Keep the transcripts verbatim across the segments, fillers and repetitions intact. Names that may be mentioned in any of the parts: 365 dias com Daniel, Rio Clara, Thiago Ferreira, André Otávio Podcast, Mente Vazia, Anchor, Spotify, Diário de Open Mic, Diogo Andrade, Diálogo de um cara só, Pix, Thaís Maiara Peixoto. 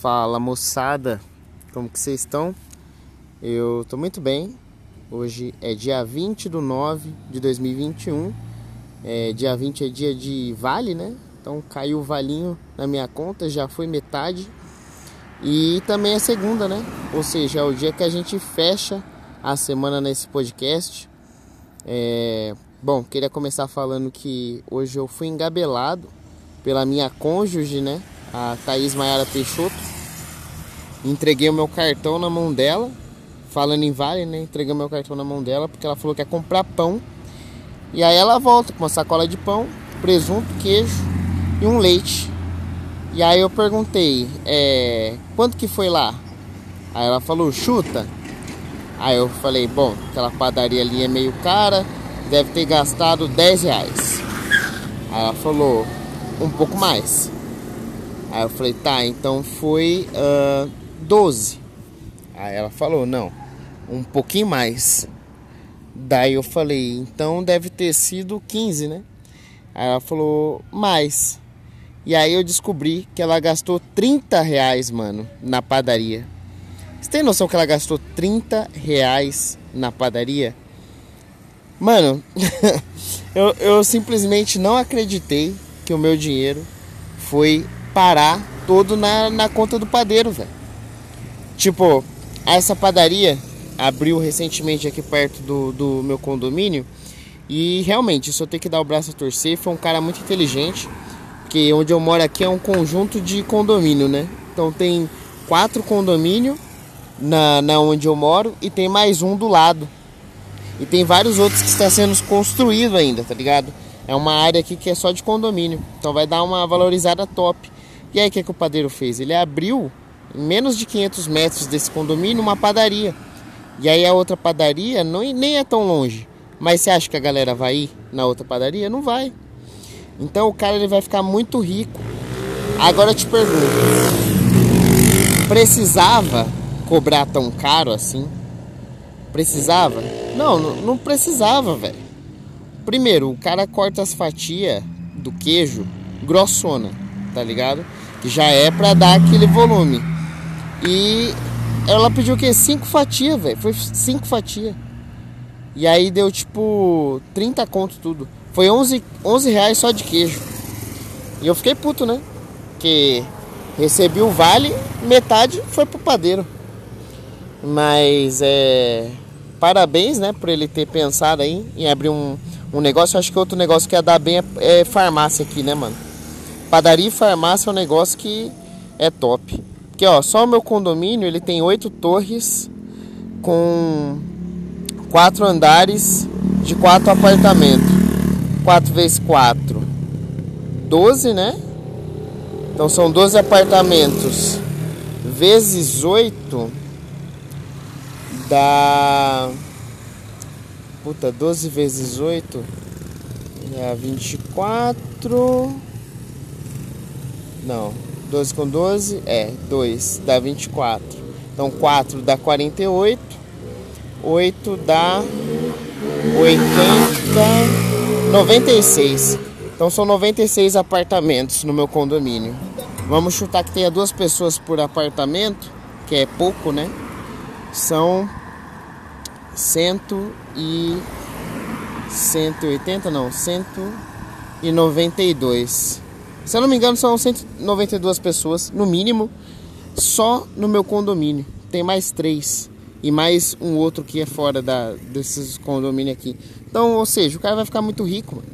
Fala moçada, como que vocês estão? Eu tô muito bem. Hoje é dia vinte do nove de dois mil e vinte e um. É, dia vinte é dia de vale, né? Então caiu o valinho na minha conta, já foi metade. E também é segunda, né? Ou seja, é o dia que a gente fecha a semana nesse podcast. É... Bom, queria começar falando que hoje eu fui engabelado pela minha cônjuge, né? A Thaís Maiara Peixoto. Entreguei o meu cartão na mão dela. Falando em vale, né? Entreguei o meu cartão na mão dela porque ela falou que ia comprar pão. E aí ela volta com uma sacola de pão, presunto, queijo e um leite. E aí eu perguntei, é, quanto que foi lá? Aí ela falou, chuta. Aí eu falei, bom, aquela padaria ali é meio cara, deve ter gastado dez reais. Aí ela falou, um pouco mais. Aí eu falei, tá, então foi uh, doze. Aí ela falou, não, um pouquinho mais. Daí eu falei, então deve ter sido quinze, né? Aí ela falou, mais. E aí eu descobri que ela gastou trinta reais, mano, na padaria. Você tem noção que ela gastou trinta reais na padaria? Mano, eu, eu simplesmente não acreditei que o meu dinheiro foi parar todo na, na conta do padeiro, velho. Tipo, essa padaria abriu recentemente aqui perto do, do meu condomínio. E realmente, isso eu tenho que dar o braço a torcer. Foi um cara muito inteligente. Porque onde eu moro aqui é um conjunto de condomínio, né? Então tem quatro condomínios na, na onde eu moro. E tem mais um do lado. E tem vários outros que está sendo construído ainda, tá ligado? É uma área aqui que é só de condomínio. Então vai dar uma valorizada top. E aí o que, que o padeiro fez? Ele abriu em menos de quinhentos metros desse condomínio uma padaria. E aí a outra padaria não, nem é tão longe. Mas você acha que a galera vai ir na outra padaria? Não vai. Então o cara ele vai ficar muito rico. Agora eu te pergunto, precisava cobrar tão caro assim? Precisava? Não, não, não precisava, velho. Primeiro, o cara corta as fatias do queijo grossona, tá ligado? Que já é pra dar aquele volume. E ela pediu o quê? Cinco fatias, velho. Foi cinco fatias. E aí deu tipo trinta conto tudo. Foi onze reais só de queijo. E eu fiquei puto, né? Porque recebi o vale, metade foi pro padeiro. Mas é... Parabéns, né? Por ele ter pensado aí em abrir um, um negócio. Acho que outro negócio que ia dar bem é, é farmácia aqui, né, mano? Padaria e farmácia é um negócio que é top. Porque, ó, só o meu condomínio, ele tem oito torres com quatro andares de quatro apartamentos. quatro vezes quatro, doze, né? Então são doze apartamentos. Vezes oito dá... Puta, doze vezes oito dá vinte e quatro... Não, doze com doze é dois, dá vinte e quatro. Então quatro dá quarenta e oito, oito dá oitenta, noventa e seis. Então são noventa e seis apartamentos no meu condomínio. Vamos chutar que tenha duas pessoas por apartamento, que é pouco, né? São cem e cento e oitenta, não, cento e noventa e dois. Se eu não me engano, são cento e noventa e duas pessoas, no mínimo, só no meu condomínio. Tem mais três e mais um outro que é fora da, desses condomínios aqui. Então, ou seja, o cara vai ficar muito rico, mano.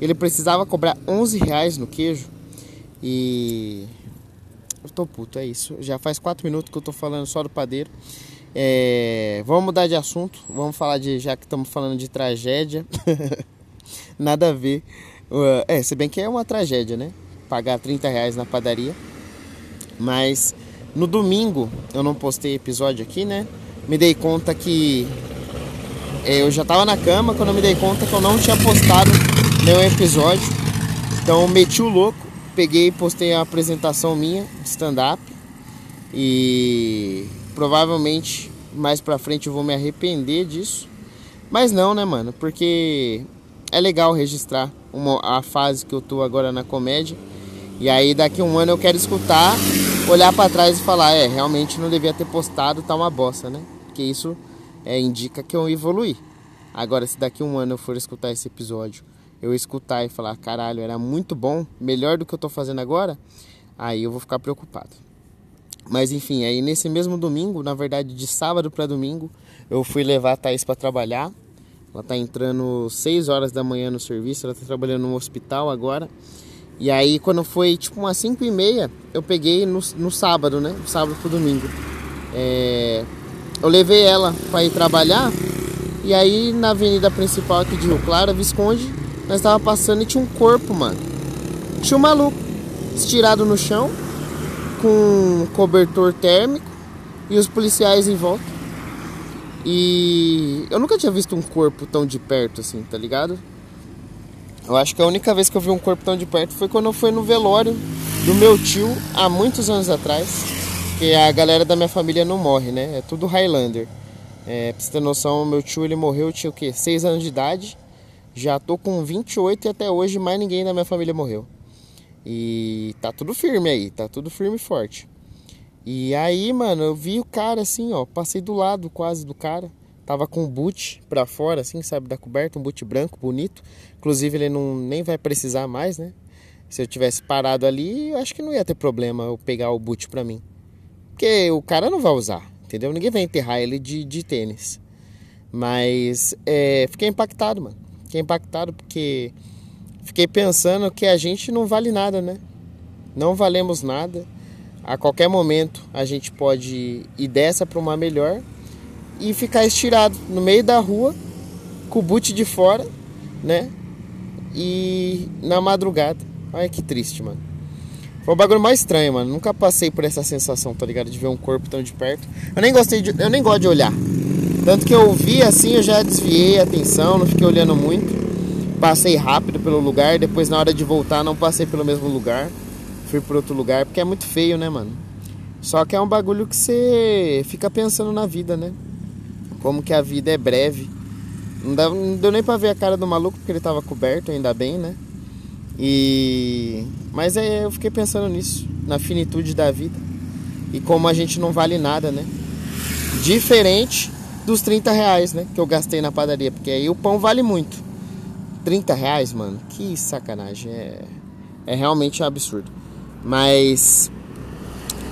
Ele precisava cobrar onze reais no queijo e... Eu tô puto, é isso. Já faz quatro minutos que eu tô falando só do padeiro. É... Vamos mudar de assunto. Vamos falar de... Já que estamos falando de tragédia. Nada a ver. É, se bem que é uma tragédia, né? Pagar trinta reais na padaria. Mas no domingo eu não postei episódio aqui, né? Me dei conta que eu já tava na cama quando eu me dei conta que eu não tinha postado nenhum episódio. Então meti o louco, peguei e postei a apresentação minha de stand-up. E provavelmente mais pra frente eu vou me arrepender disso. Mas não, né, mano? Porque é legal registrar uma, a fase que eu tô agora na comédia. E aí daqui a um ano eu quero escutar olhar para trás e falar, é, realmente não devia ter postado, tá uma bosta, né? Porque isso é, indica que eu evoluí. Agora, se daqui a um ano eu for escutar esse episódio, eu escutar e falar, caralho, era muito bom, melhor do que eu tô fazendo agora, aí eu vou ficar preocupado. Mas enfim, aí nesse mesmo domingo, na verdade de sábado para domingo, eu fui levar a Thaís para trabalhar. Ela tá entrando seis horas da manhã no serviço, ela tá trabalhando no hospital agora. E aí quando foi tipo umas cinco e meia, eu peguei no, no sábado, né? Do sábado pro domingo. É... Eu levei ela para ir trabalhar. E aí na avenida principal aqui de Rio Clara, Visconde, nós tava passando e tinha um corpo, mano. Tinha um maluco estirado no chão, com um cobertor térmico e os policiais em volta. E eu nunca tinha visto um corpo tão de perto assim, tá ligado? Eu acho que a única vez que eu vi um corpo tão de perto foi quando eu fui no velório do meu tio, há muitos anos atrás. Porque a galera da minha família não morre, né? É tudo Highlander. É, pra você ter noção, meu tio, ele morreu, eu tinha o quê? seis anos de idade. Já tô com vinte e oito e até hoje mais ninguém da minha família morreu. E tá tudo firme aí, tá tudo firme e forte. E aí, mano, eu vi o cara assim, ó, passei do lado quase do cara. Tava com um boot pra fora, assim, sabe, da coberta, um boot branco, bonito. Inclusive ele não, nem vai precisar mais, né? Se eu tivesse parado ali, eu acho que não ia ter problema eu pegar o boot pra mim. Porque o cara não vai usar, entendeu? Ninguém vai enterrar ele de, de tênis. Mas é, fiquei impactado, mano. Fiquei impactado porque... Fiquei pensando que a gente não vale nada, né? Não valemos nada. A qualquer momento a gente pode ir dessa para uma melhor e ficar estirado no meio da rua, com o boot de fora, né? E na madrugada. Olha que triste, mano. Foi o bagulho mais estranho, mano. Nunca passei por essa sensação, tá ligado? De ver um corpo tão de perto. Eu nem gostei de... Eu nem gosto de olhar. Tanto que eu vi assim, eu já desviei a atenção, não fiquei olhando muito. Passei rápido pelo lugar, depois na hora de voltar não passei pelo mesmo lugar. Fui para outro lugar, porque é muito feio, né, mano? Só que é um bagulho que você fica pensando na vida, né? Como que a vida é breve. Não, dá, não deu nem pra ver a cara do maluco, porque ele tava coberto, ainda bem, né? E... Mas é, eu fiquei pensando nisso, na finitude da vida. E como a gente não vale nada, né? Diferente dos trinta reais, né? Que eu gastei na padaria, porque aí o pão vale muito. trinta reais, mano, que sacanagem, é, é realmente um absurdo. Mas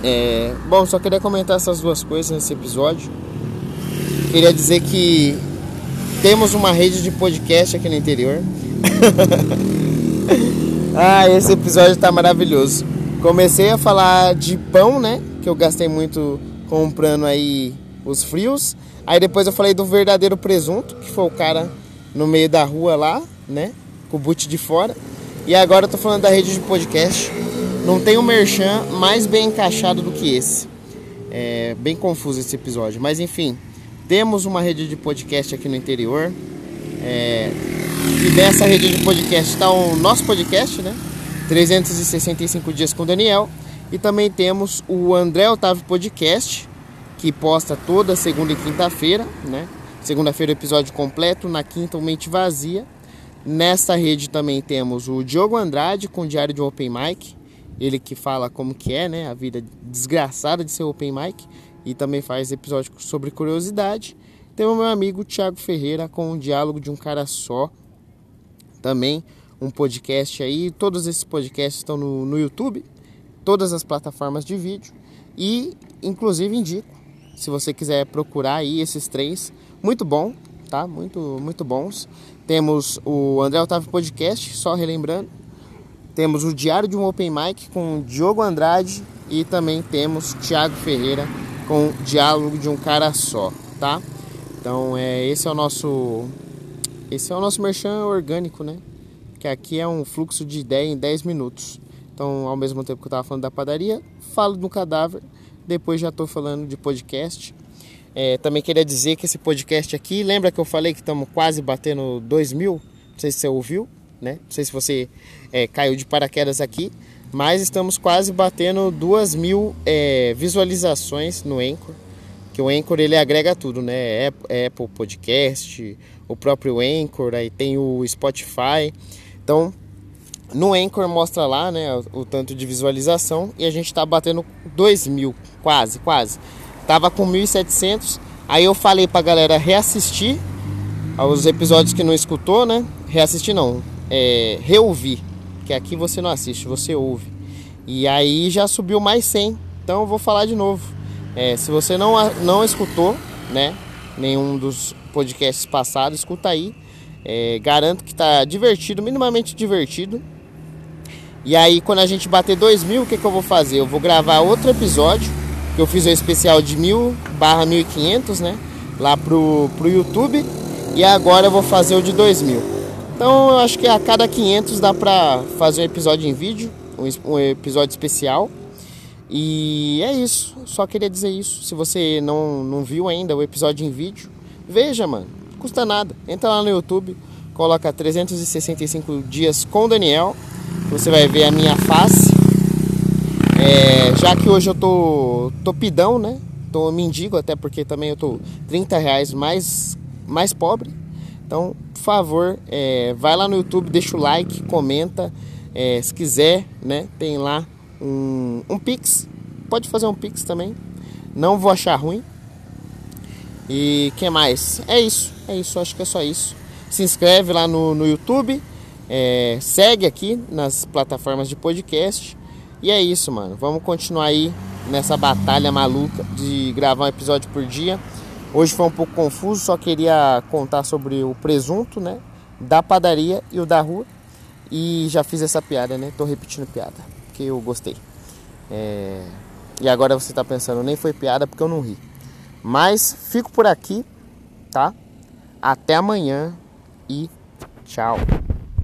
é, bom, só queria comentar essas duas coisas nesse episódio. Queria dizer que temos uma rede de podcast aqui no interior. Ah, esse episódio tá maravilhoso. Comecei a falar de pão, né, que eu gastei muito comprando aí os frios. Aí depois eu falei do verdadeiro presunto, que foi o cara no meio da rua lá, né, com o boot de fora. E agora eu tô falando da rede de podcast. Não tem um merchan mais bem encaixado do que esse. É bem confuso esse episódio, mas enfim, temos uma rede de podcast aqui no interior. É, e nessa rede de podcast tá o nosso podcast, né, trezentos e sessenta e cinco dias com Daniel. E também temos o André Otávio Podcast, que posta toda segunda e quinta-feira, né. Segunda-feira o episódio completo, na quinta o Mente Vazia. Nessa rede também temos o Diogo Andrade com o Diário de Open Mic. Ele que fala como que é, né, a vida desgraçada de ser Open Mic. E também faz episódio sobre curiosidade. Tem o meu amigo Thiago Ferreira com o Diálogo de um Cara Só. Também um podcast aí. Todos esses podcasts estão no, no YouTube. Todas as plataformas de vídeo. E, inclusive, indico. Se você quiser procurar aí esses três, muito bom, tá? Muito, muito bons. Temos o André Otávio Podcast, só relembrando. Temos o Diário de um Open Mic com o Diogo Andrade. E também temos Thiago Ferreira com o Diálogo de um Cara Só, tá? Então, é, esse é o nosso... Esse é o nosso merchan orgânico, né? Que aqui é um fluxo de ideia em dez minutos. Então, ao mesmo tempo que eu tava falando da padaria, falo do cadáver. Depois já estou falando de podcast. É, também queria dizer que esse podcast aqui... Lembra que eu falei que estamos quase batendo dois mil? Não sei se você ouviu, né? Não sei se você é, caiu de paraquedas aqui. Mas estamos quase batendo duas mil é, visualizações no Anchor. Que o Anchor, ele agrega tudo, né? Apple Podcast, o próprio Anchor, aí tem o Spotify. Então, No Anchor mostra lá, né, o, o tanto de visualização, e a gente tá batendo dois mil, quase, quase. Tava com mil e setecentos, aí eu falei pra galera reassistir aos episódios que não escutou, né? Reassistir não, é, reouvir, que aqui você não assiste, você ouve. E aí já subiu mais cem, então eu vou falar de novo. É, se você não, não escutou, né, nenhum dos podcasts passados, escuta aí. É, garanto que tá divertido, minimamente divertido. E aí quando a gente bater dois mil, o que que eu vou fazer? Eu vou gravar outro episódio, que eu fiz um especial de mil barra mil e quinhentos, né, lá pro, pro YouTube. E agora eu vou fazer o de dois mil. Então eu acho que a cada quinhentos dá pra fazer um episódio em vídeo, um, um episódio especial. E é isso, só queria dizer isso. Se você não, não viu ainda o episódio em vídeo, veja, mano, não custa nada. Entra lá no YouTube, coloca trezentos e sessenta e cinco dias com Daniel, você vai ver a minha face. É, já que hoje eu tô, tô pidão, né? Tô mendigo, até porque também eu tô trinta reais mais, mais pobre. Então, por favor, é, vai lá no YouTube, deixa o like, comenta, é, se quiser, né? Tem lá Um, um pix, pode fazer um pix também, não vou achar ruim. E que mais? É isso, é isso, acho que é só isso. Se inscreve lá no, no YouTube, é, segue aqui nas plataformas de podcast. E é isso, mano, vamos continuar aí nessa batalha maluca de gravar um episódio por dia. Hoje foi um pouco confuso, só queria contar sobre o presunto, né, da padaria e o da rua. E já fiz essa piada, né, tô repetindo piada, eu gostei. É... E agora você tá pensando, nem foi piada porque eu não ri. Mas fico por aqui, tá? Até amanhã e tchau.